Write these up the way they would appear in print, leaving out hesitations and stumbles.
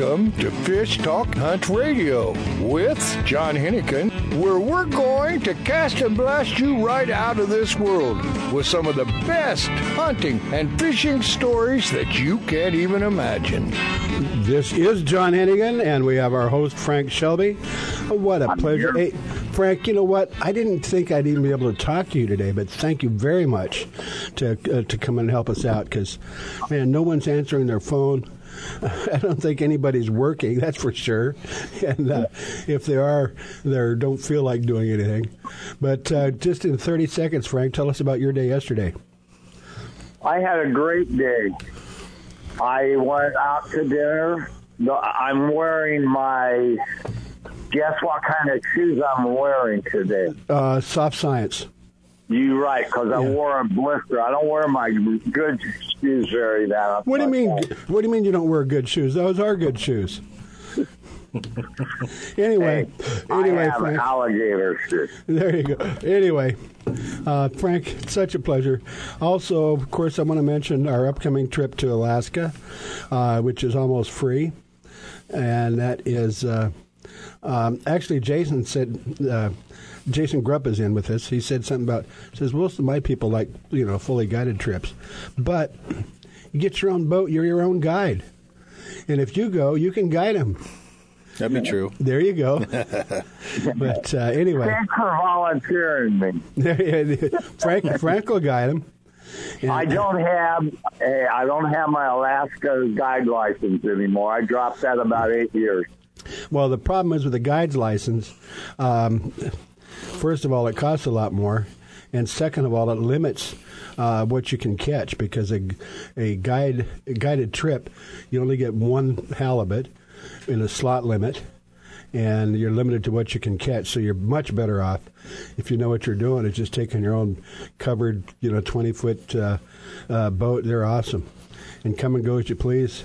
Welcome to Fish Talk Hunt Radio with John Hennigan, where we're going to cast and blast you right out of this world with some of the best hunting and fishing stories that you can't even imagine. This is John Hennigan, and we have our host, Frank Shelby. What a pleasure. Hey, Frank, you know what? I didn't think I'd even be able to talk to you today, but thank you very much to come and help us out because, man, no one's answering their phone. I don't think anybody's working, that's for sure. And if they are, they don't feel like doing anything. But just in 30 seconds, Frank, tell us about your day yesterday. I had a great day. I went out to dinner. I'm wearing my... Guess what kind of shoes I'm wearing today? Soft Science. You're right, because I wore a blister. I don't wear my good shoes very that often. What do you mean? What do you mean you don't wear good shoes? Those are good shoes. Anyway, I have Frank, an alligator shoe. There you go. Anyway, Frank, it's such a pleasure. Also, of course, I want to mention our upcoming trip to Alaska, which is almost free, and that is. Actually, Jason said, Jason Grupp is in with us. He said something about, says, most of my people like, you know, fully guided trips. But you get your own boat, you're your own guide. And if you go, you can guide them. That'd be true. There you go. But anyway. Thanks for volunteering me. Frank will guide them. And I don't have my Alaska guide license anymore. I dropped that about 8 years. Well, the problem is with the guide's license, first of all, it costs a lot more. And second of all, it limits what you can catch because a guided trip, you only get one halibut in a slot limit, and you're limited to what you can catch. So you're much better off if you know what you're doing. It's just taking your own covered, 20-foot boat. They're awesome. And come and go as you please.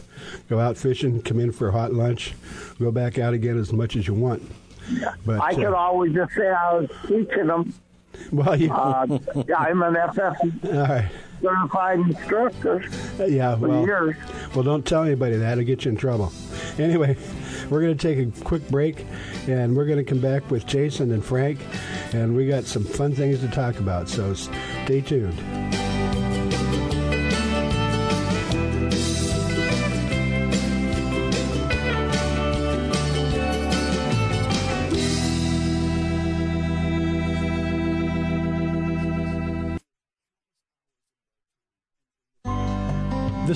Go out fishing, come in for a hot lunch, go back out again as much as you want. But, I could always just say I was teaching them. Well, I'm an FF certified instructor for years. Well, don't tell anybody that. It'll get you in trouble. Anyway, we're going to take a quick break, and we're going to come back with Jason and Frank, and we got some fun things to talk about, so stay tuned. The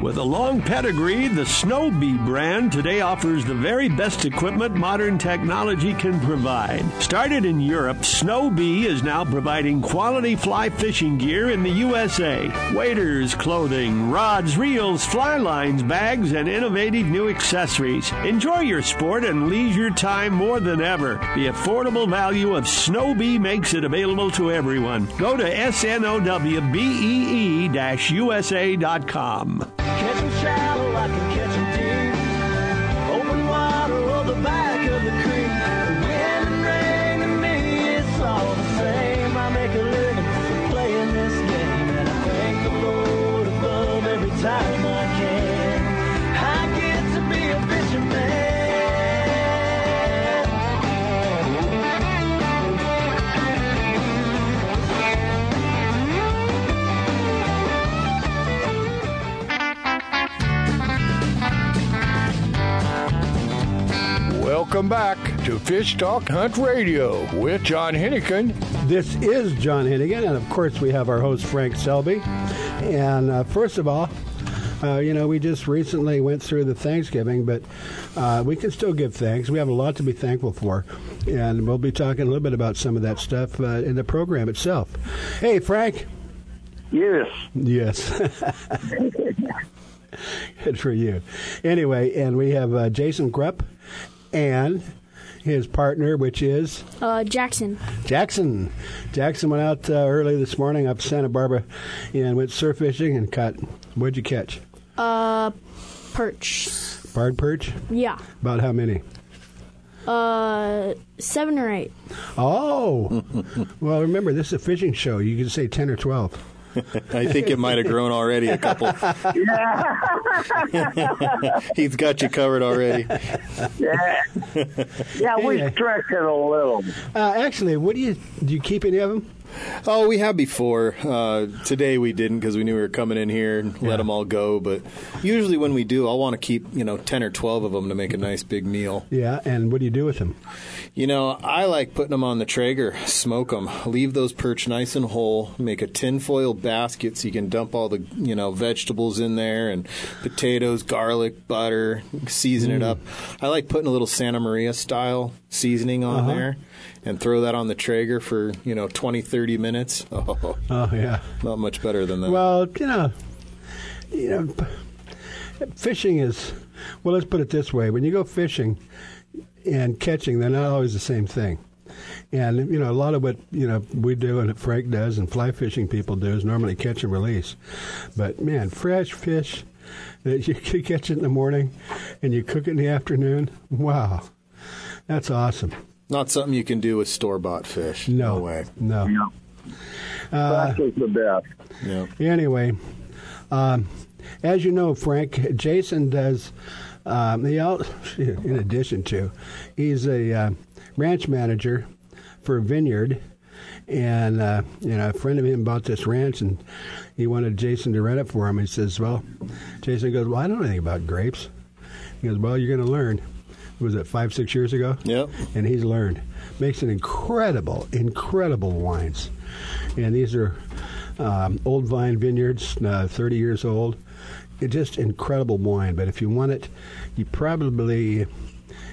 With a long pedigree, the Snowbee brand today offers the very best equipment modern technology can provide. Started in Europe, Snowbee is now providing quality fly fishing gear in the USA. Waders, clothing, rods, reels, fly lines, bags, and innovative new accessories. Enjoy your sport and leisure time more than ever. The affordable value of Snowbee makes it available to everyone. Go to snowbee-usa.com. Catch 'em shallow, I can catch 'em deep. Open water or the back of the creek. Welcome back to Fish Talk Hunt Radio with John Hennigan. This is John Hennigan, and of course we have our host Frank Shelby. And first of all, we just recently went through the Thanksgiving, but we can still give thanks. We have a lot to be thankful for, and we'll be talking a little bit about some of that stuff in the program itself. Hey, Frank. Yes. Yes. Good for you. Anyway, and we have Jason Grupp and his partner, which is? Jackson. Jackson went out early this morning up Santa Barbara and went surf fishing and caught. What'd you catch? Perch. Barred perch? Yeah. About how many? 7 or 8. Oh. Well, remember, this is a fishing show. You can say 10 or 12. I think it might have grown already a couple. Yeah. He's got you covered already. Yeah, we stretched it a little. Actually, do you keep any of them? Oh, we have before. Today we didn't because we knew we were coming in here and let them all go. But usually when we do, I'll want to keep 10 or 12 of them to make a nice big meal. Yeah, and what do you do with them? I like putting them on the Traeger, smoke them, leave those perch nice and whole, make a tinfoil basket so you can dump all the vegetables in there and potatoes, garlic, butter, season it up. I like putting a little Santa Maria style seasoning on there. And throw that on the Traeger for, 20, 30 minutes. Oh, yeah. Not much better than that. Well, fishing is, well, let's put it this way. When you go fishing and catching, they're not always the same thing. And, a lot of what, we do and Frank does and fly fishing people do is normally catch and release. But, man, fresh fish that you can catch it in the morning and you cook it in the afternoon, wow, that's awesome. Not something you can do with store-bought fish. No way. No. That's the best. Yeah. Anyway, as you know, Frank, Jason does, in addition to, he's a ranch manager for a vineyard. And, a friend of him bought this ranch, and he wanted Jason to rent it for him. He says, well, Jason goes, well, I don't know anything about grapes. He goes, well, you're going to learn. Was it 5-6 years ago? Yep. And he's learned. Makes an incredible wines. And these are old vine vineyards, 30 years old. It's just incredible wine. But if you want it, you probably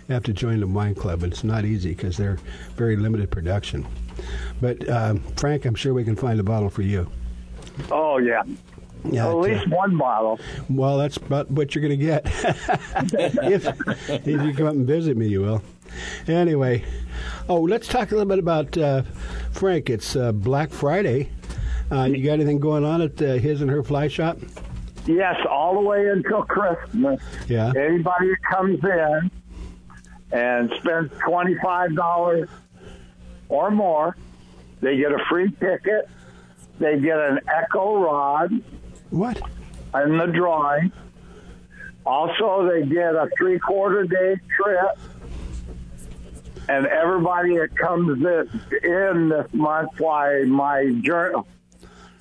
have to join the wine club. And it's not easy because they're very limited production. But, Frank, I'm sure we can find a bottle for you. Oh, yeah. Yeah, at least one bottle. Well, that's about what you're going to get. if you come up and visit me, you will. Anyway, let's talk a little bit about Frank. It's Black Friday. You got anything going on at His and Her Fly Shop? Yes, all the way until Christmas. Yeah. Anybody that comes in and spends $25 or more, they get a free ticket. They get an Echo rod. What? In the drawing. Also, they get a 3/4 day trip. And everybody that comes in this month, why my journal,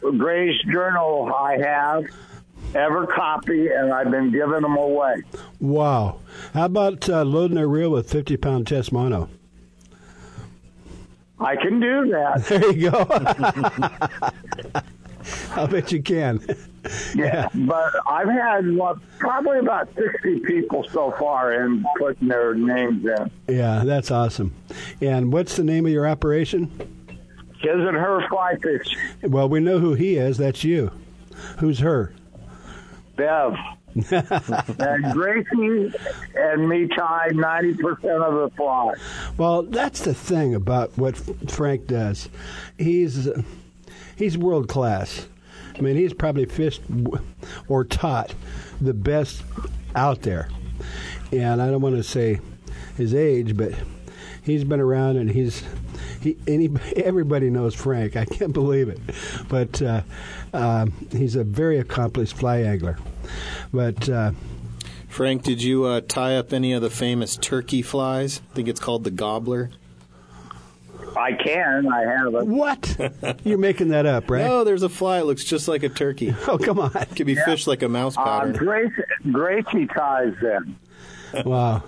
Gray's journal I have, ever copy, and I've been giving them away. Wow. How about loading a reel with 50-pound test mono? I can do that. There you go. I'll bet you can. Yeah, but I've had probably about 60 people so far in putting their names in. Yeah, that's awesome. And what's the name of your operation? His and Her Fly Fishing. Well, we know who he is. That's you. Who's her? Bev. And Gracie and me tied 90% of the fly. Well, that's the thing about what Frank does. He's world class. I mean, he's probably fished or taught the best out there. And I don't want to say his age, but he's been around and everybody knows Frank. I can't believe it. But he's a very accomplished fly angler. But Frank, did you tie up any of the famous turkey flies? I think it's called the gobbler. I can. I haven't. What? You're making that up, right? No, there's a fly. It looks just like a turkey. Oh, come on. It could be fished like a mouse pattern. Gracie ties them. Wow.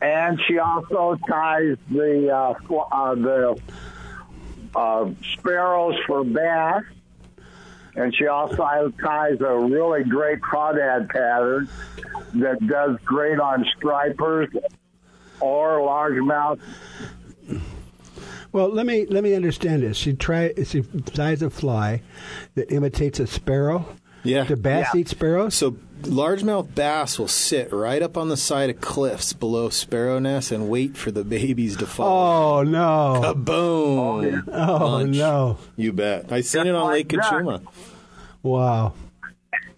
And she also ties the sparrows for bass. And she also ties a really great crawdad pattern that does great on stripers or largemouth. Well, let me understand this. She ties a fly that imitates a sparrow. Yeah. Do bass eat sparrows? So largemouth bass will sit right up on the side of cliffs below sparrow nests and wait for the babies to fall. Oh, no. Kaboom. Oh, yeah. No. You bet. I seen it on Lake Kachuma. Wow.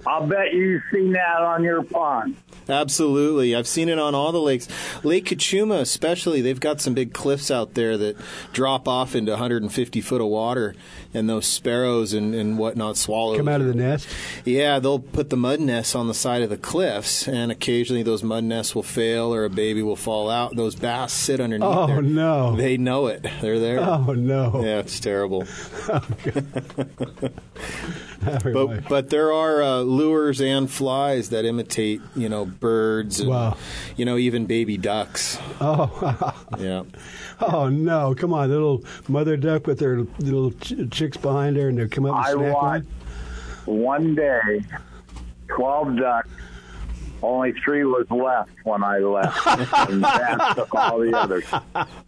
I'll bet you've seen that on your pond. Absolutely. I've seen it on all the lakes. Lake Kachuma especially, they've got some big cliffs out there that drop off into 150 foot of water, and those sparrows and whatnot swallow. Come out of the nest? Yeah, they'll put the mud nests on the side of the cliffs, and occasionally those mud nests will fail or a baby will fall out. Those bass sit underneath there. Oh, no. They know it. They're there. Oh, no. Yeah, it's terrible. Oh, God. But there are lures and flies that imitate, birds and, even baby ducks. Oh, yeah. Oh, no. Come on, little mother duck with their little chicks behind her, and they'll come up and snack on. One day, 12 ducks. Only 3 was left when I left. And bass took all the others.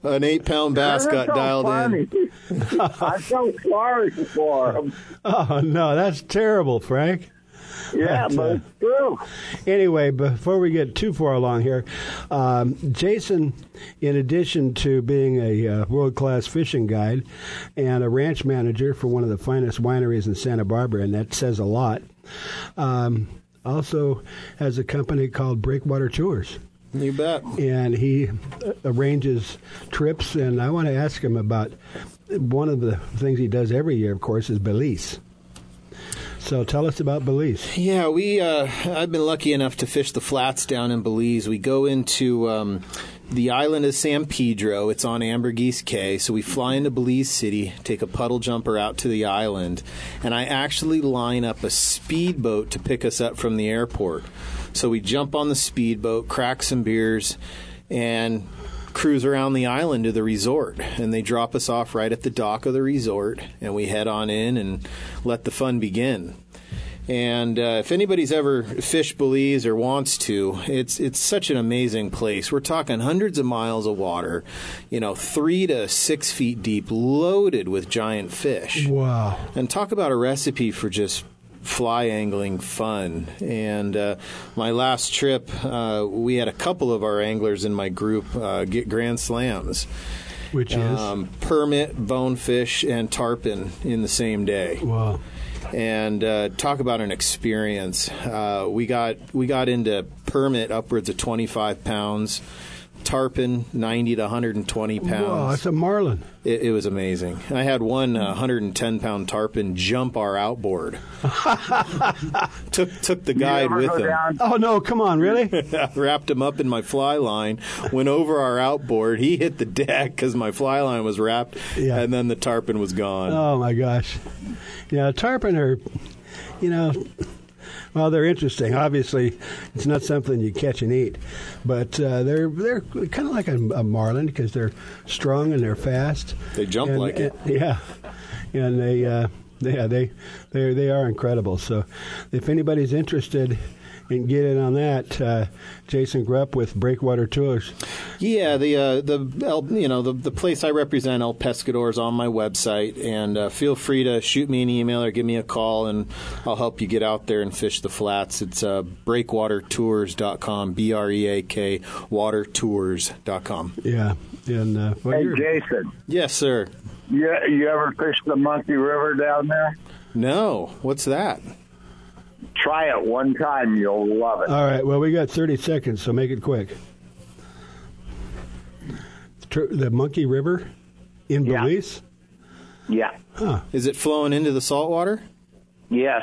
An 8-pound bass got so dialed in. I'm so sorry for him. Oh, no, that's terrible, Frank. Yeah, but it's true. Anyway, before we get too far along here, Jason, in addition to being a world-class fishing guide and a ranch manager for one of the finest wineries in Santa Barbara, and that says a lot, also has a company called Breakwater Tours. You bet. And he arranges trips, and I want to ask him about one of the things he does every year, of course, is Belize. So tell us about Belize. Yeah, I've been lucky enough to fish the flats down in Belize. We go into the island of San Pedro. It's on Ambergris Caye. So we fly into Belize City, take a puddle jumper out to the island, and I actually line up a speedboat to pick us up from the airport. So we jump on the speedboat, crack some beers, and cruise around the island to the resort, and they drop us off right at the dock of the resort, and we head on in and let the fun begin. And if anybody's ever fished Belize or wants to, it's such an amazing place. We're talking hundreds of miles of water, 3 to 6 feet deep, loaded with giant fish. Wow. And talk about a recipe for just fly angling fun. And my last trip, we had a couple of our anglers in my group get grand slams, which is permit, bonefish, and tarpon in the same day. Wow. And talk about an experience. We got into permit upwards of 25 pounds. Tarpon 90 to 120 pounds. Wow, that's a marlin. It was amazing. I had one 110-pound tarpon jump our outboard. Took the guide with him. Down. Oh no! Come on, really? Wrapped him up in my fly line. Went over our outboard. He hit the deck because my fly line was wrapped, and then the tarpon was gone. Oh my gosh! Yeah, tarpon are, Well, they're interesting. Obviously, it's not something you catch and eat, but they're kind of like a marlin because they're strong and they're fast. They jump like it. Yeah, and they are incredible. So, if anybody's interested in getting on that, Jason Grupp with Breakwater Tours. Yeah, the place I represent, El Pescador, is on my website, and feel free to shoot me an email or give me a call, and I'll help you get out there and fish the flats. It's breakwatertours.com, BREAK, watertours.com. Yeah. And, hey, Jason. Yes, sir. Yeah, you ever fished the Monkey River down there? No. What's that? Try it one time. You'll love it. All right. Well, we got 30 seconds, so make it quick. The Monkey River in Belize? Yeah. Huh. Is it flowing into the saltwater? Yes.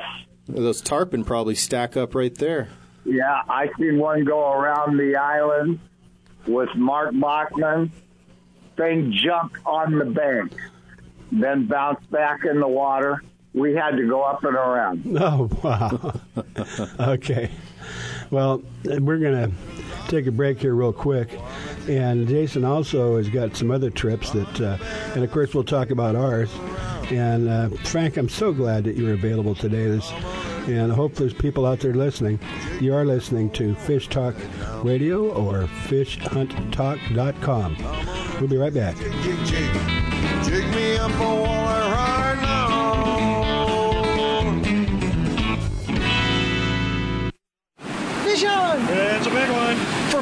Those tarpon probably stack up right there. Yeah. I seen one go around the island with Mark Bachman. Thing jumped on the bank, then bounced back in the water. We had to go up and around. Oh, wow. Okay. Well, we're going to take a break here real quick. And Jason also has got some other trips that, and of course we'll talk about ours. And Frank, I'm so glad that you're available today. And I hope there's people out there listening. You are listening to Fish Talk Radio or fishhunttalk.com. We'll be right back. Jig me up a waller right now. Fish on! It's a big one. For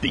The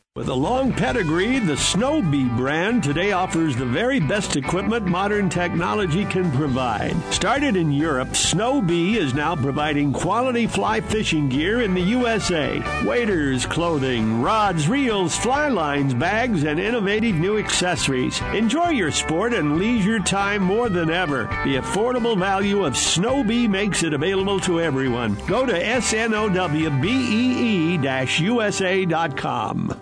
With a long pedigree, the Snowbee brand today offers the very best equipment modern technology can provide. Started in Europe, Snowbee is now providing quality fly fishing gear in the USA. Waders, clothing, rods, reels, fly lines, bags, and innovative new accessories. Enjoy your sport and leisure time more than ever. The affordable value of Snowbee makes it available to everyone. Go to snowbee-usa.com.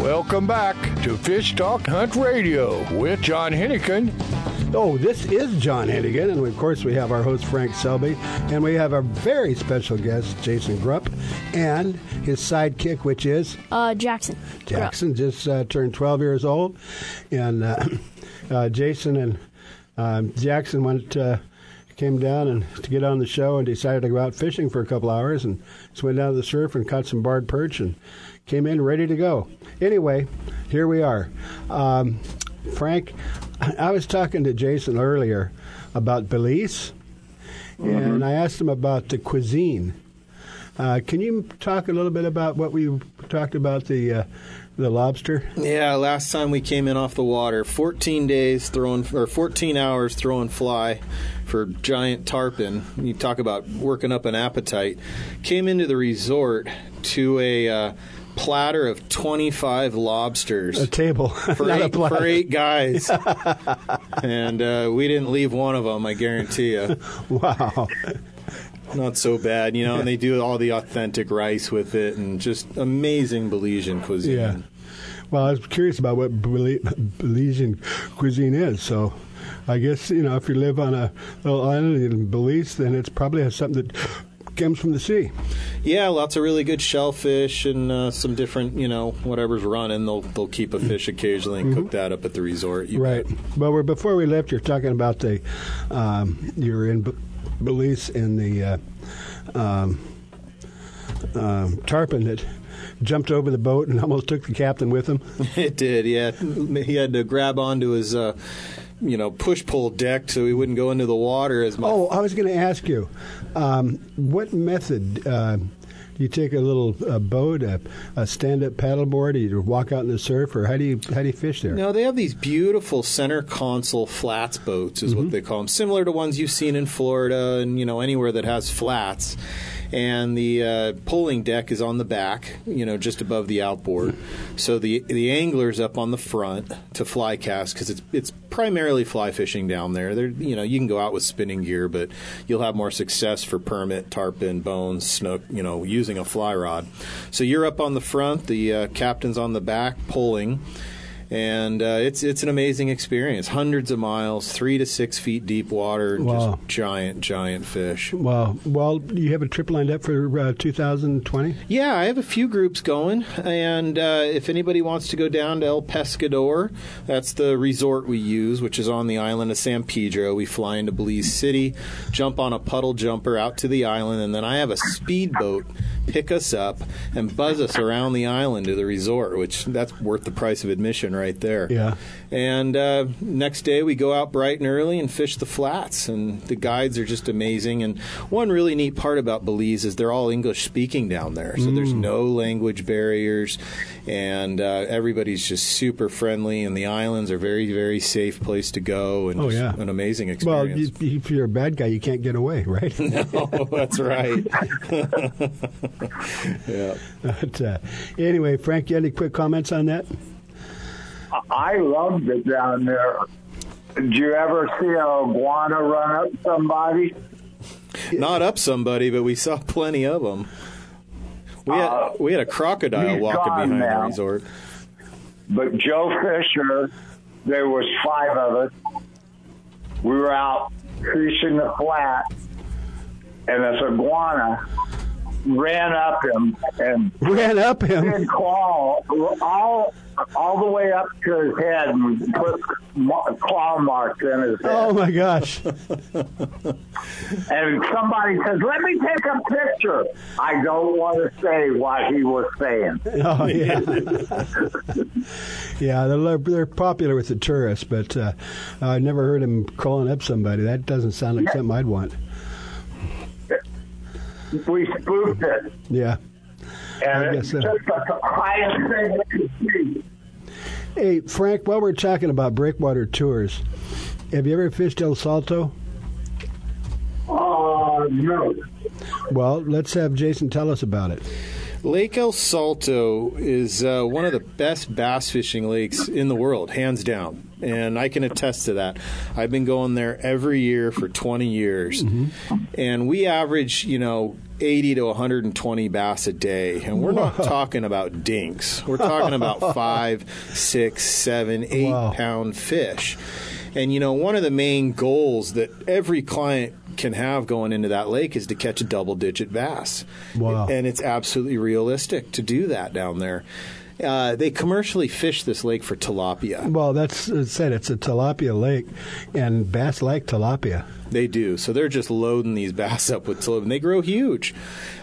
Welcome back to Fish Talk Hunt Radio with John Hennigan. Oh, this is John Hennigan, and of course we have our host Frank Shelby, and we have our very special guest Jason Grupp, and his sidekick, which is Jackson. Jackson just turned 12 years old, and Jason and Jackson came down and to get on the show and decided to go out fishing for a couple hours, and just went down to the surf and caught some barred perch and came in ready to go. Anyway, here we are. Frank, I was talking to Jason earlier about Belize, and I asked him about the cuisine. Can you talk a little bit about what we talked about, the lobster? Yeah, last time we came in off the water, 14 hours throwing fly for giant tarpon. You talk about working up an appetite. Came into the resort to a platter of 25 lobsters. A table. For 8 guys. And we didn't leave one of them, I guarantee you. Wow. Not so bad, you know, and they do all the authentic rice with it and just amazing Belizean cuisine. Yeah. Well, I was curious about what Belizean cuisine is, so I guess, you know, if you live on a little island in Belize, then it probably has something to comes from the sea. Yeah, lots of really good shellfish and some different, you know, whatever's running. They'll keep a fish occasionally and cook that up at the resort. Right. Well, before we left, you're talking about the you're in Belize and the tarpon that jumped over the boat and almost took the captain with him. It did, yeah. He had to grab onto his, you know, push-pull deck so he wouldn't go into the water as much. Oh, I was going to ask you, what method? You take a little boat, a stand-up paddleboard, or you walk out in the surf, or how do you fish there? No, they have these beautiful center console flats boats, is what they call them, similar to ones you've seen in Florida and, you know, anywhere that has flats. And the polling deck is on the back, you know, just above the outboard. So the angler's up on the front to fly cast because it's primarily fly fishing down there. You know, you can go out with spinning gear, but you'll have more success for permit, tarpon, bones, snook, you know, using a fly rod. So you're up on the front, the captain's on the back polling. And it's an amazing experience. Hundreds of miles, 3 to 6 feet deep water, and just giant, giant fish. Wow. Well, do you have a trip lined up for 2020? Yeah, I have a few groups going. And if anybody wants to go down to El Pescador, that's the resort we use, which is on the island of San Pedro. We fly into Belize City, jump on a puddle jumper out to the island, and then I have a speedboat pick us up and buzz us around the island to the resort, which that's worth the price of admission right there. Yeah. And next day we go out bright and early and fish the flats, and the guides are just amazing. And one really neat part about Belize is they're all English speaking down there, so there's no language barriers, and everybody's just super friendly, and the islands are very, very safe place to go, and an amazing experience. Well, if you're a bad guy, you can't get away, right? No, that's right. Yeah. But, anyway, Frank, you had any quick comments on that? I loved it down there. Did you ever see an iguana run up somebody? Not up somebody, but we saw plenty of them. We had a crocodile walking behind the resort. But Joe Fisher, there was 5 of us. We were out fishing the flat, and this iguana ran up him and claw all the way up to his head and put claw marks in his head. Oh my gosh. And somebody says, "Let me take a picture." I don't want to say what he was saying. Oh yeah. Yeah, they're popular with the tourists, but I never heard him calling up somebody. That doesn't sound like something I'd want. We spooked it. Yeah. And it's just the highest thing we could see. Hey, Frank, while we're talking about Breakwater Tours, have you ever fished El Salto? No. Well, let's have Jason tell us about it. Lake El Salto is one of the best bass fishing lakes in the world, hands down. And I can attest to that. I've been going there every year for 20 years. And we average, you know, 80 to 120 bass a day. And we're not talking about dinks. We're talking about 5, 6, 7, 8 pound fish. And, you know, one of the main goals that every client can have going into that lake is to catch a double-digit bass. Wow. And it's absolutely realistic to do that down there. They commercially fish this lake for tilapia. Well, that's said. It's a tilapia lake, and bass like tilapia. They do. So they're just loading these bass up with tilapia. And they grow huge.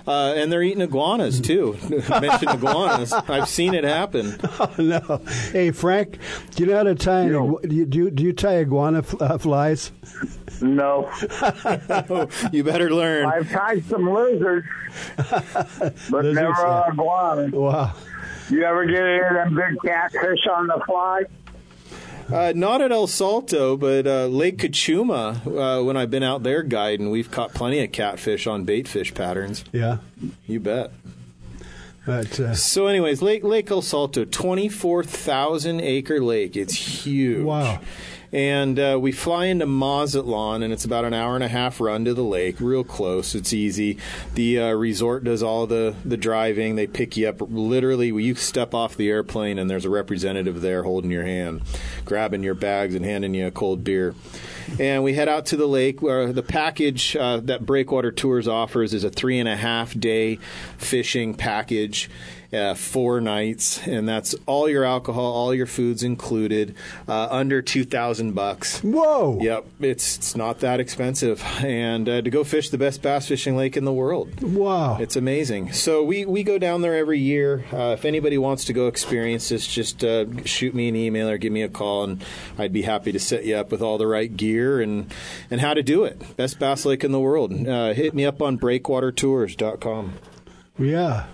And they're eating iguanas, too. Mention iguanas. I've seen it happen. Oh, no. Hey, Frank, do you know how to tie do you tie iguana flies? No. No. You better learn. I've tied some lizards, but never on iguanas. Wow. You ever get any of them big catfish on the fly? Not at El Salto, but Lake Kachuma, when I've been out there guiding, we've caught plenty of catfish on baitfish patterns. Yeah. You bet. But, so anyways, Lake El Salto, 24,000-acre lake. It's huge. Wow. And we fly into Mazatlan, and it's about an hour and a half run to the lake. Real close. It's easy. The resort does all the driving. They pick you up. Literally, you step off the airplane, and there's a representative there holding your hand, grabbing your bags and handing you a cold beer. And we head out to the lake, where the package that Breakwater Tours offers is a 3.5-day fishing package. 4 nights, and that's all your alcohol, all your foods included, under $2,000. Whoa! Yep, it's not that expensive, and to go fish the best bass fishing lake in the world. Wow, it's amazing. So we go down there every year. If anybody wants to go experience this, just shoot me an email or give me a call, and I'd be happy to set you up with all the right gear and how to do it. Best bass lake in the world. Hit me up on breakwatertours.com. Yeah.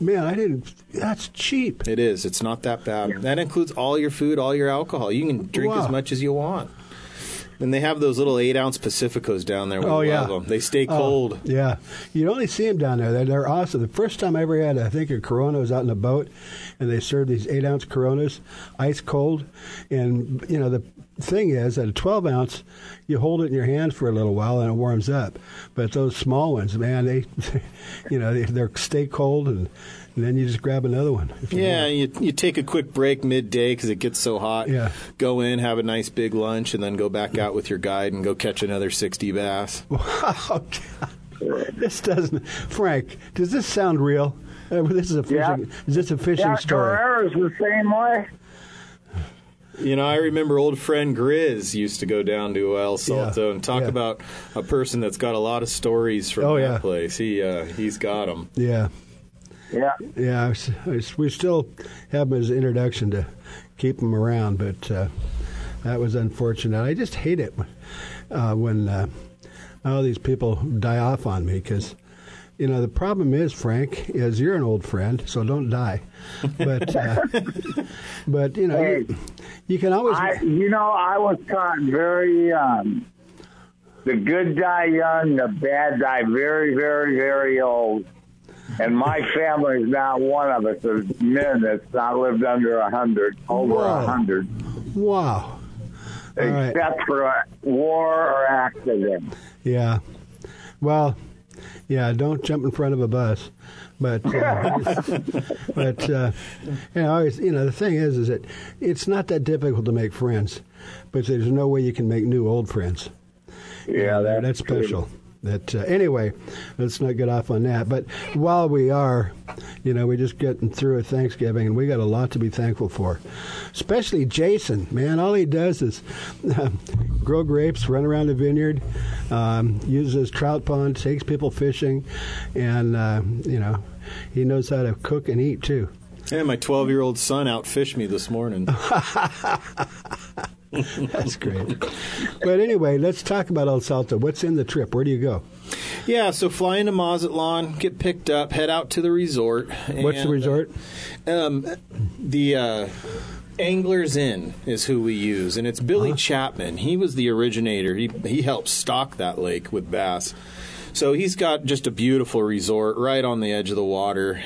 Man, I didn't. That's cheap. It is. It's not that bad. That includes all your food, all your alcohol. You can drink as much as you want. And they have those little 8-ounce Pacificos down there. We love them. They stay cold. Yeah. You only see them down there. They're awesome. The first time I ever had, I think, a Corona was out in a boat, and they served these 8-ounce Coronas, ice cold. And, you know, the thing is, at a 12-ounce, you hold it in your hand for a little while, and it warms up. But those small ones, man, they you know, they stay cold, and then you just grab another one. You take a quick break midday because it gets so hot. Yeah. Go in, have a nice big lunch, and then go back out with your guide and go catch another 60 bass. Wow. This doesn't... Frank, does this sound real? This is a fishing, Is this a fishing story? Carrera's the same way. You know, I remember old friend Grizz used to go down to El Salto and talk about a person that's got a lot of stories from that place. He's got them. Yeah. Yeah. Yeah, we still have him as an introduction to keep him around, but that was unfortunate. I just hate it when all these people die off on me because, you know, the problem is, Frank, is you're an old friend, so don't die. But, but you know, hey, you can always... I was taught very young. The good die young, the bad die very, very, very old. And my family is not one of us. There's men that's not lived under 100, over 100. Wow. Except for a war or accident. Yeah. Well, yeah, don't jump in front of a bus. But, the thing is that it's not that difficult to make friends, but there's no way you can make new old friends. Yeah, that's special. True. That anyway, let's not get off on that. But while we are, you know, we're just getting through a Thanksgiving, and we got a lot to be thankful for. Especially Jason, man. All he does is grow grapes, run around the vineyard, uses trout pond, takes people fishing, and you know, he knows how to cook and eat too. Yeah, my 12-year-old son outfished me this morning. That's great. But anyway, let's talk about El Salto. What's in the trip? Where do you go? Yeah, so fly into Mazatlan, get picked up, head out to the resort. What's the resort? Anglers Inn is who we use, and it's Billy Chapman. He was the originator. He helped stock that lake with bass. So he's got just a beautiful resort right on the edge of the water,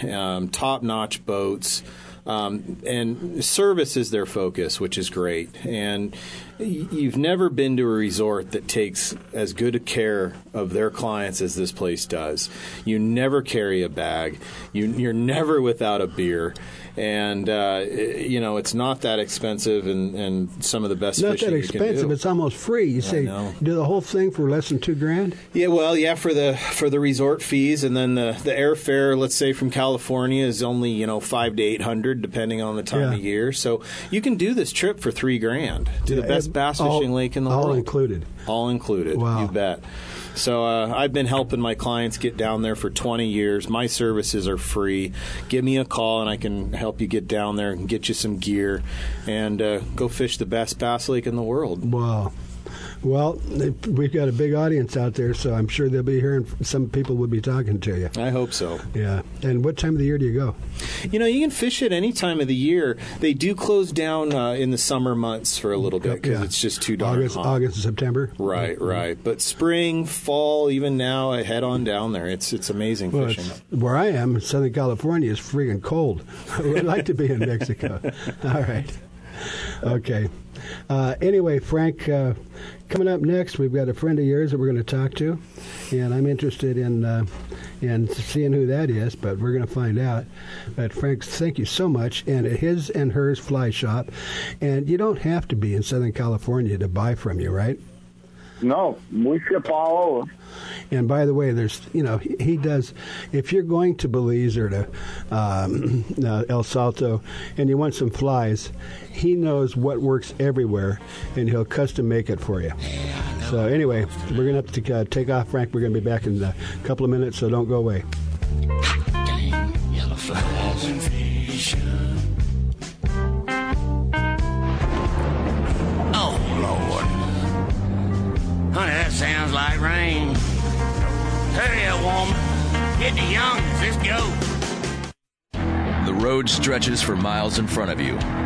top-notch boats. And service is their focus, which is great. And you've never been to a resort that takes as good a care of their clients as this place does. You never carry a bag. You're never without a beer. And, you know, it's not that expensive and some of the best fishing you can do. Not that expensive. It's almost free. You say, do the whole thing for less than $2,000? Yeah, for the resort fees. And then the airfare, let's say, from California is only, you know, $500 to $800, depending on the time of year. So you can do this trip for $3,000 to the best bass fishing lake in the world. All included. All included. Wow. You bet. So I've been helping my clients get down there for 20 years. My services are free. Give me a call, and I can help you get down there and get you some gear and go fish the best bass lake in the world. Wow. Well, we've got a big audience out there, so I'm sure they'll be hearing. Some people will be talking to you. I hope so. Yeah. And what time of the year do you go? You know, you can fish at any time of the year. They do close down in the summer months for a little bit because it's just too dark. August and September. Right. But spring, fall, even now, I head on down there. It's amazing fishing. Where I am, Southern California, is freaking cold. I would like to be in Mexico. All right. Okay. Anyway, Frank, coming up next, we've got a friend of yours that we're going to talk to, and I'm interested in seeing who that is, but we're going to find out. But Frank, thank you so much, and at His and Hers Fly Shop, and you don't have to be in Southern California to buy from you, right? No, we ship all over. And by the way, there's, you know, he does, if you're going to Belize or to El Salto and you want some flies, he knows what works everywhere, and he'll custom make it for you. So anyway, we're going to have to take off, Frank. We're going to be back in a couple of minutes, so don't go away. Honey, that sounds like rain. Hurry up, woman. Get the youngins. Let's go. The road stretches for miles in front of you.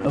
A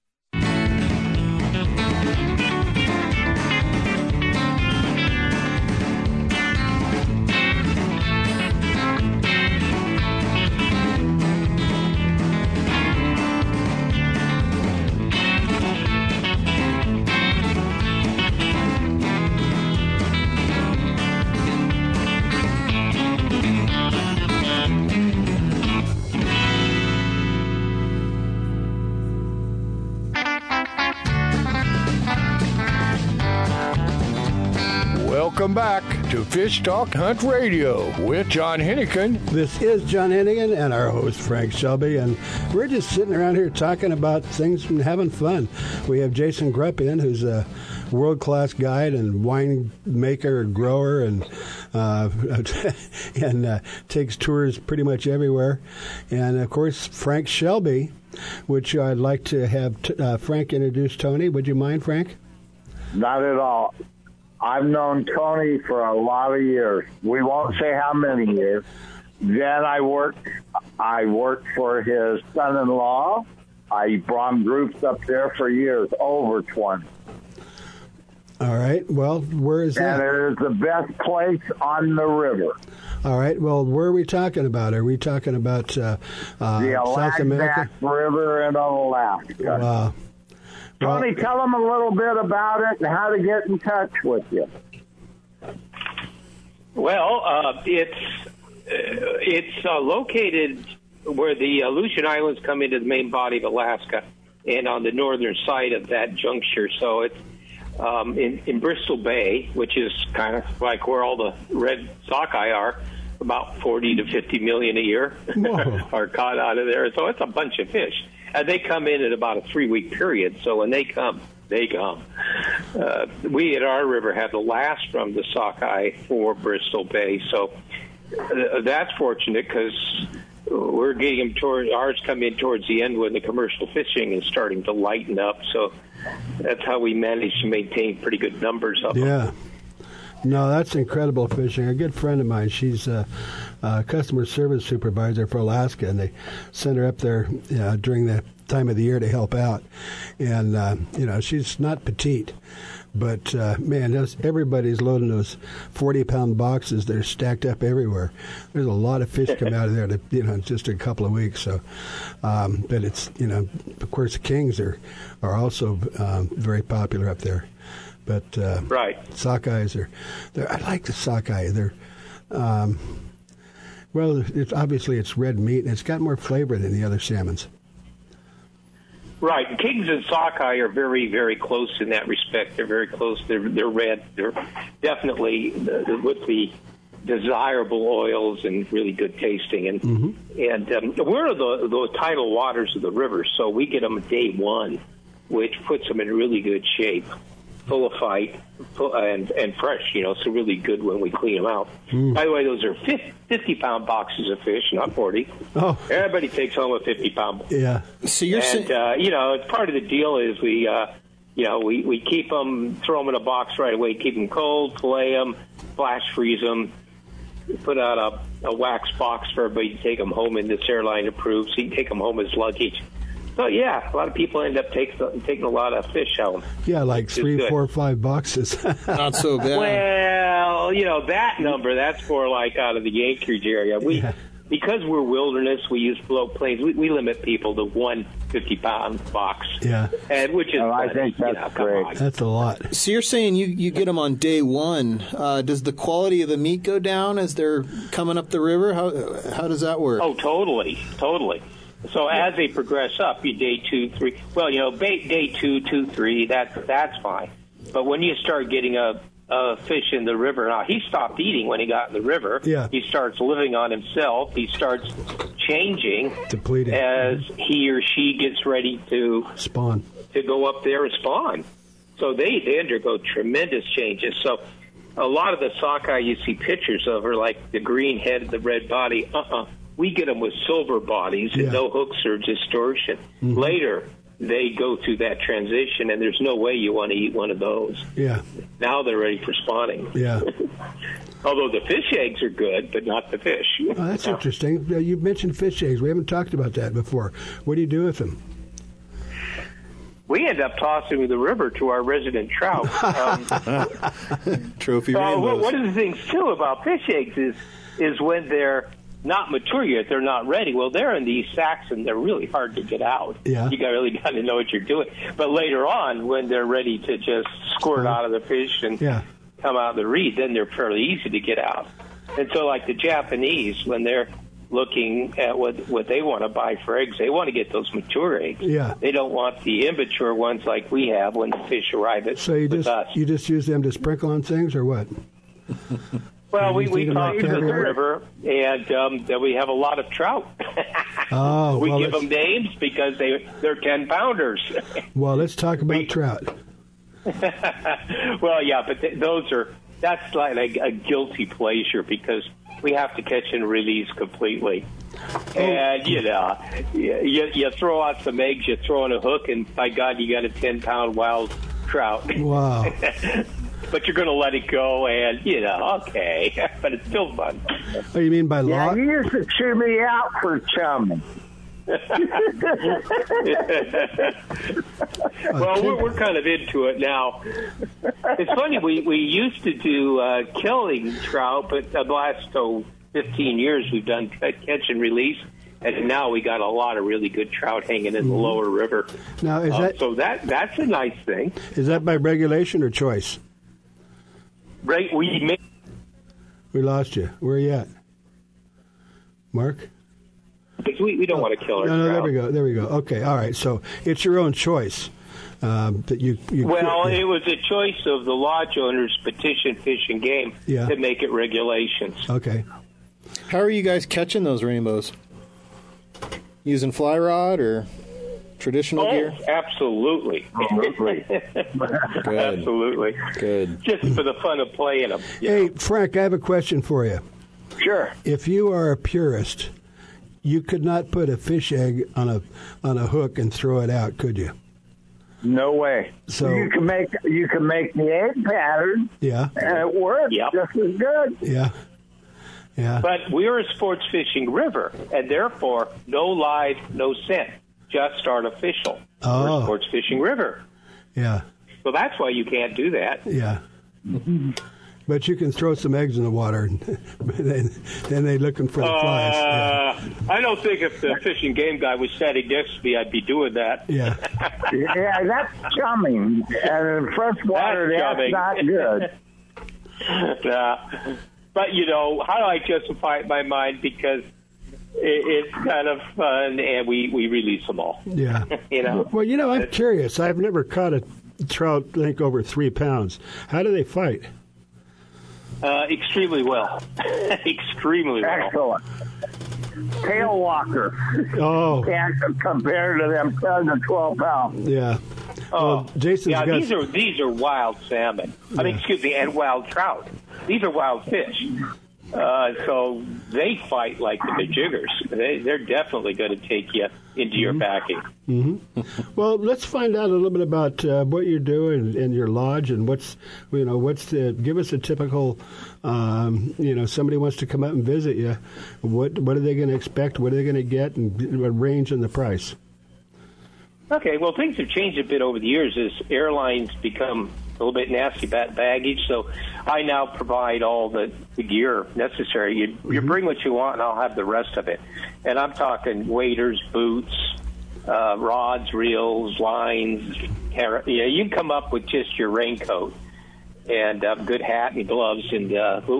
Welcome back to Fish Talk Hunt Radio with John Hennigan. This is John Hennigan and our host, Frank Shelby, and we're just sitting around here talking about things and having fun. We have Jason Grupp in, who's a world-class guide and wine maker and grower, and takes tours pretty much everywhere. And, of course, Frank Shelby, which I'd like to have Frank introduce Tony. Would you mind, Frank? Not at all. I've known Tony for a lot of years. We won't say how many years. Then I worked for his son-in-law. I brought groups up there for years, over 20. All right. Well, where is that? And it is the best place on the river. All right. Well, where are we talking about? Are we talking about the South America? The Alagnak River in Alaska. Wow. Tony, tell them a little bit about it and how to get in touch with you. Well, it's located where the Aleutian Islands come into the main body of Alaska, and on the northern side of that juncture. So it's in Bristol Bay, which is kind of like where all the red sockeye are. About 40 to 50 million a year are caught out of there. So it's a bunch of fish. And they come in at about a 3-week period. So when they come, they come. We at our river have the last from the sockeye for Bristol Bay. So that's fortunate because we're getting them towards, ours come in towards the end when the commercial fishing is starting to lighten up. So that's how we manage to maintain pretty good numbers of them. No, that's incredible fishing. A good friend of mine, she's a customer service supervisor for Alaska, and they sent her up there during the time of the year to help out. And, you know, she's not petite, but, man, everybody's loading those 40-pound boxes. They're stacked up everywhere. There's a lot of fish come out of there, in just a couple of weeks. So, but it's, of course, kings are also very popular up there. But right, sockeyes are. I like the sockeye. They're obviously it's red meat and it's got more flavor than the other salmons. Right, kings and sockeye are very, very close in that respect. They're very close. They're red. They're definitely with the desirable oils and really good tasting. And we're the tidal waters of the river, so we get them day one, which puts them in really good shape. Full of fight and fresh, so really good when we clean them out. Mm. By the way, those are 50-pound boxes of fish, not 40. Oh. Everybody takes home a 50-pound box. Yeah. So you're part of the deal is we keep them, throw them in a box right away, keep them cold, fillet them, flash freeze them, put out a wax box for everybody to take them home in. This airline approved, so you can take them home as luggage. So, yeah, a lot of people end up taking a lot of fish out. Yeah, like 3, 4, 5 boxes. Not so bad. Well, that number, that's more like out of the Anchorage area. Because we're wilderness, we use float planes. We limit people to one 50-pound box. Yeah. I think that's great. That's a lot. So you're saying you get them on day one. Does the quality of the meat go down as they're coming up the river? How does that work? Oh, totally. So as they progress up, day 2, 3. Well, day 2, 3. That's fine. But when you start getting a fish in the river, now he stopped eating when he got in the river. Yeah. He starts living on himself. He starts changing, depleting as he or she gets ready to spawn, to go up there and spawn. So they undergo tremendous changes. So a lot of the sockeye you see pictures of are like the green head, the red body. We get them with silver bodies and no hooks or distortion. Mm-hmm. Later, they go through that transition, and there's no way you want to eat one of those. Yeah. Now they're ready for spawning. Yeah. Although the fish eggs are good, but not the fish. Oh, that's interesting. You mentioned fish eggs. We haven't talked about that before. What do you do with them? We end up tossing them in the river to our resident trout. Trophy rainbows. One of the things, too, about fish eggs is when they're not mature yet, they're not ready. Well, they're in these sacks, and they're really hard to get out. Yeah. You really got to know what you're doing. But later on, when they're ready to just squirt out of the fish and come out of the reed, then they're fairly easy to get out. And so, like the Japanese, when they're looking at what they want to buy for eggs, they want to get those mature eggs. Yeah. They don't want the immature ones like we have when the fish arrive at us. So you just use them to sprinkle on things, or what? Well, we caught them in the river, and we have a lot of trout. We give them names because they're 10-pounders. Well, let's talk about trout. Well, yeah, but that's like a guilty pleasure because we have to catch and release completely. And, you throw out some eggs, you throw in a hook, and by God, you got a 10-pound wild trout. Wow. But you're going to let it go, and, okay. But it's still fun. What do you mean by law? You used to chew me out for chum. Well, we're kind of into it now. It's funny, we used to do killing trout, but the last 15 years we've done catch and release. And now we got a lot of really good trout hanging in the lower river. Now, is that's a nice thing. Is that by regulation or choice? Right, we make We lost you. Where are you at? Mark? Because we don't want to kill our trout. No, there we go. Okay, all right. So it's your own choice. It was a choice of the lodge owners petition Fish and Game to make it regulations. Okay. How are you guys catching those rainbows? Using fly rod or traditional gear? Absolutely. Good. Absolutely. Good. Just for the fun of playing them. Hey, Frank, I have a question for you. Sure. If you are a purist, you could not put a fish egg on a hook and throw it out, could you? No way. So you can make the egg pattern. Yeah. And it works just as good. Yeah. Yeah. But we're a sports fishing river, and therefore no live, no scent, just artificial. Oh. We're a sports fishing river. Yeah. So that's why you can't do that. Yeah. Mm-hmm. But you can throw some eggs in the water, and then they're looking for the flies. Yeah. I don't think if the Fish and Game guy was standing next to me, I'd be doing that. Yeah, that's chumming. And in fresh water, that's not good. But, you know, how do I justify it in my mind? Because it's kind of fun, and we release them all. Yeah. You know? Well, you know, I'm curious. I've never caught a trout, I think, over 3 pounds. How do they fight? Extremely well. Extremely well. Excellent. Tail walker. Oh. Can't compare to them 10 to 12 pounds. Yeah. Oh, well, these are wild salmon. Yeah. I mean, excuse me, and wild trout. These are wild fish. So they fight like the jiggers. They're definitely going to take you into your backing. Mm-hmm. Well, let's find out a little bit about what you're doing in your lodge and give us a typical, somebody wants to come out and visit you. What are they going to expect? What are they going to get? And what range in the price? Okay, well, things have changed a bit over the years as airlines become a little bit nasty about baggage, so I now provide all the gear necessary. You bring what you want, and I'll have the rest of it. And I'm talking waders, boots, rods, reels, lines. You come up with just your raincoat and a good hat and gloves, and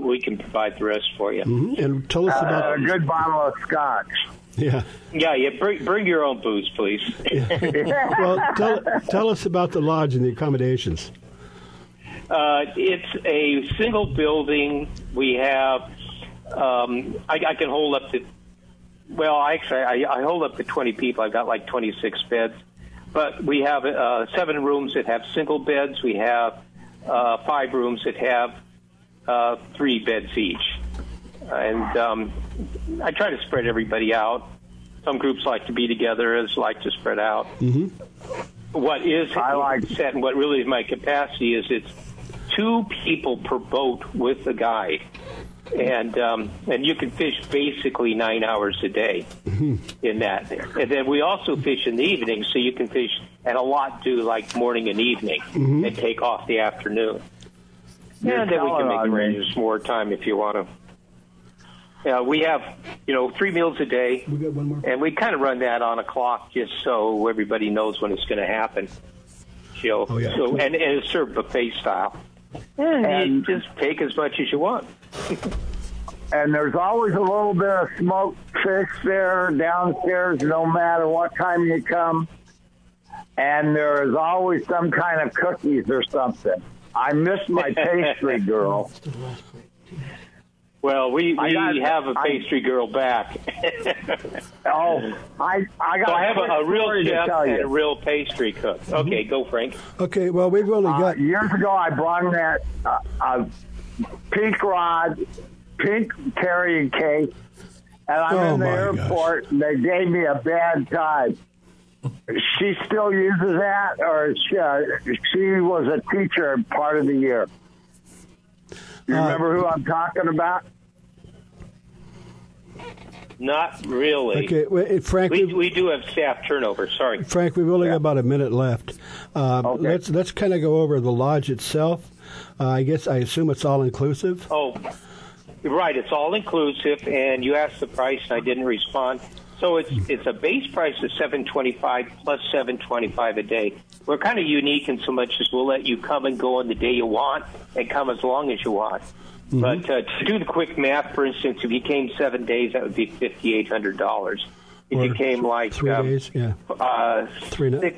we can provide the rest for you. Mm-hmm. And tell us about a good bottle of scotch. Yeah. Yeah, bring your own booze, please. Yeah. Well, tell us about the lodge and the accommodations. It's a single building. We have, I can hold up to, I hold up to 20 people. I've got like 26 beds. But we have 7 rooms that have single beds. We have 5 rooms that have 3 beds each. And I try to spread everybody out. Some groups like to be together, others like to spread out. Mm-hmm. What is set and what really is my capacity is it's 2 people per boat with a guide. And you can fish basically 9 hours a day in that. And then we also fish in the evening, so you can fish and a lot do like morning and evening and take off the afternoon. And then we can make arrangements more time if you want to. We have, 3 meals a day, we got one more. And we kind of run that on a clock just so everybody knows when it's going to happen. So, and it's served buffet style. And you just take as much as you want. And there's always a little bit of smoked fish there downstairs, no matter what time you come. And there is always some kind of cookies or something. I miss my pastry girl. Well, we have a pastry girl back. I have a real chef and a real pastry cook. Okay, go, Frank. Okay, well, we've only got... Years ago, I brought in that pink rod, pink carrying case, and I'm in the airport, and they gave me a bad time. She still uses that, or she was a teacher part of the year. You remember who I'm talking about? Not really. Okay, Frank. We do have staff turnover. Sorry, Frank. We've only got about a minute left. Okay. Let's kind of go over the lodge itself. I assume it's all inclusive. Oh, right. It's all inclusive, and you asked the price, and I didn't respond. So it's a base price of $725 plus $725 a day. We're kind of unique in so much as we'll let you come and go on the day you want and come as long as you want. Mm-hmm. But to do the quick math, for instance, if you came 7 days, that would be $5,800. If you came like 3 days,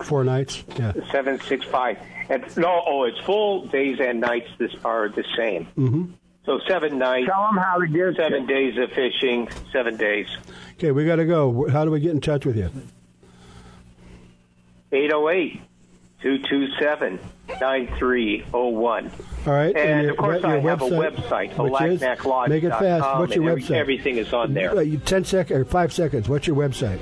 4 nights, 7, 6, 5. And it's full days and nights. This are the same. Mm-hmm. So 7 nights. Tell them how to get 7 days of fishing. 7 days. Okay, we got to go. How do we get in touch with you? 808-227-9301. All right. And of course, I have a website, Alagnak Lodge. Make it fast. What's your website? Everything is on there. 10 seconds or 5 seconds. What's your website?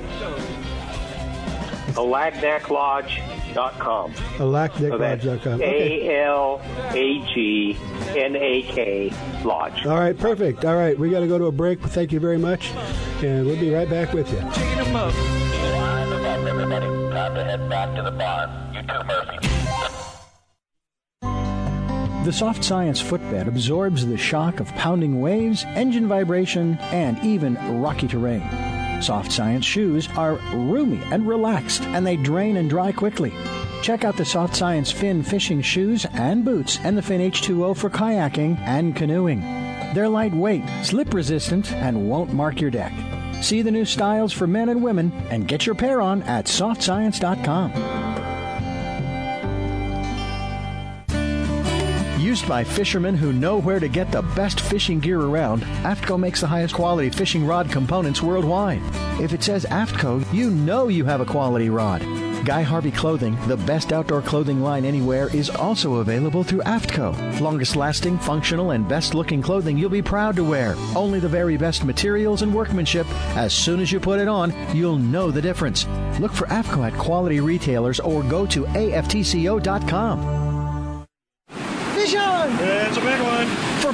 AlagnakLodge.com. AlagnakLodge.com. ALAGNAK Lodge. All right. Perfect. All right. We got to go to a break. Thank you very much. And we'll be right back with you. Chicken them up. Time to head back to the barn. You too, Murphy. The Soft Science footbed absorbs the shock of pounding waves, engine vibration, and even rocky terrain. Soft Science shoes are roomy and relaxed, and they drain and dry quickly. Check out the Soft Science Fin fishing shoes and boots and the Fin H2O for kayaking and canoeing. They're lightweight, slip-resistant, and won't mark your deck. See the new styles for men and women and get your pair on at softscience.com. Used by fishermen who know where to get the best fishing gear around, AFTCO makes the highest quality fishing rod components worldwide. If it says AFTCO, you know you have a quality rod. Guy Harvey Clothing, the best outdoor clothing line anywhere, is also available through AFTCO. Longest lasting, functional, and best looking clothing you'll be proud to wear. Only the very best materials and workmanship. As soon as you put it on, you'll know the difference. Look for AFTCO at quality retailers or go to AFTCO.com. It's a big one. For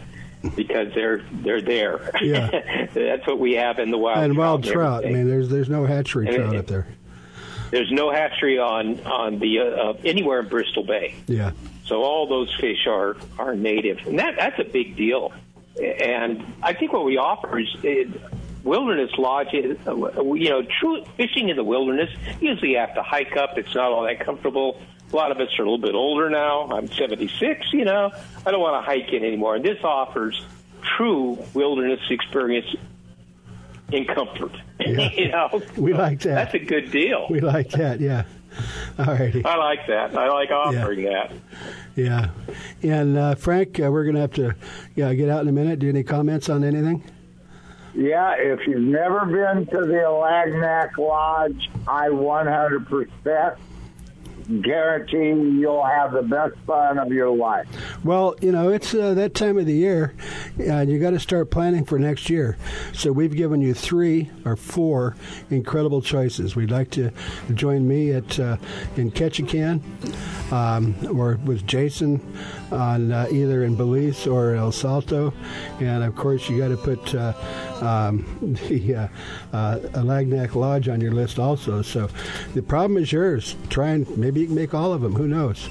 because they're there. Yeah. That's what we have in the wild. And wild trout. I mean, there's no hatchery trout up there. There's no hatchery on the anywhere in Bristol Bay. Yeah. So all those fish are native, and that's a big deal. And I think what we offer is wilderness lodges, you know, true fishing in the wilderness. Usually you have to hike up. It's not all that comfortable. A lot of us are a little bit older now. I'm 76, you know. I don't want to hike in anymore. And this offers true wilderness experience in comfort. Yeah. You know? We like that. That's a good deal. We like that, yeah. All righty. I like that. I like offering that. Yeah. And, Frank, we're going to have to get out in a minute. Do you have any comments on anything? Yeah, if you've never been to the Alagnak Lodge, I 100% guarantee you'll have the best fun of your life. Well, you know, it's that time of the year, and you got to start planning for next year. So we've given you 3 or 4 incredible choices. We'd like to join me at in Ketchikan, or with Jason on either in Belize or El Salto, and of course you got to put the Alagnak Lodge on your list also. So the problem is yours. Try and maybe you can make all of them. Who knows?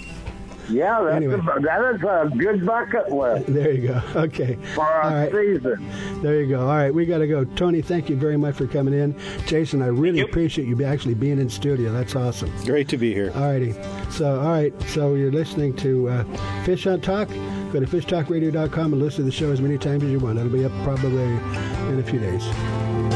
Yeah, that is a good bucket list. There you go. Okay. For our season. There you go. All right, we got to go. Tony, thank you very much for coming in. Jason, I really appreciate you actually being in studio. That's awesome. Great to be here. All righty. So, all right, so you're listening to Fish on Talk. Go to fishtalkradio.com and listen to the show as many times as you want. It'll be up probably in a few days.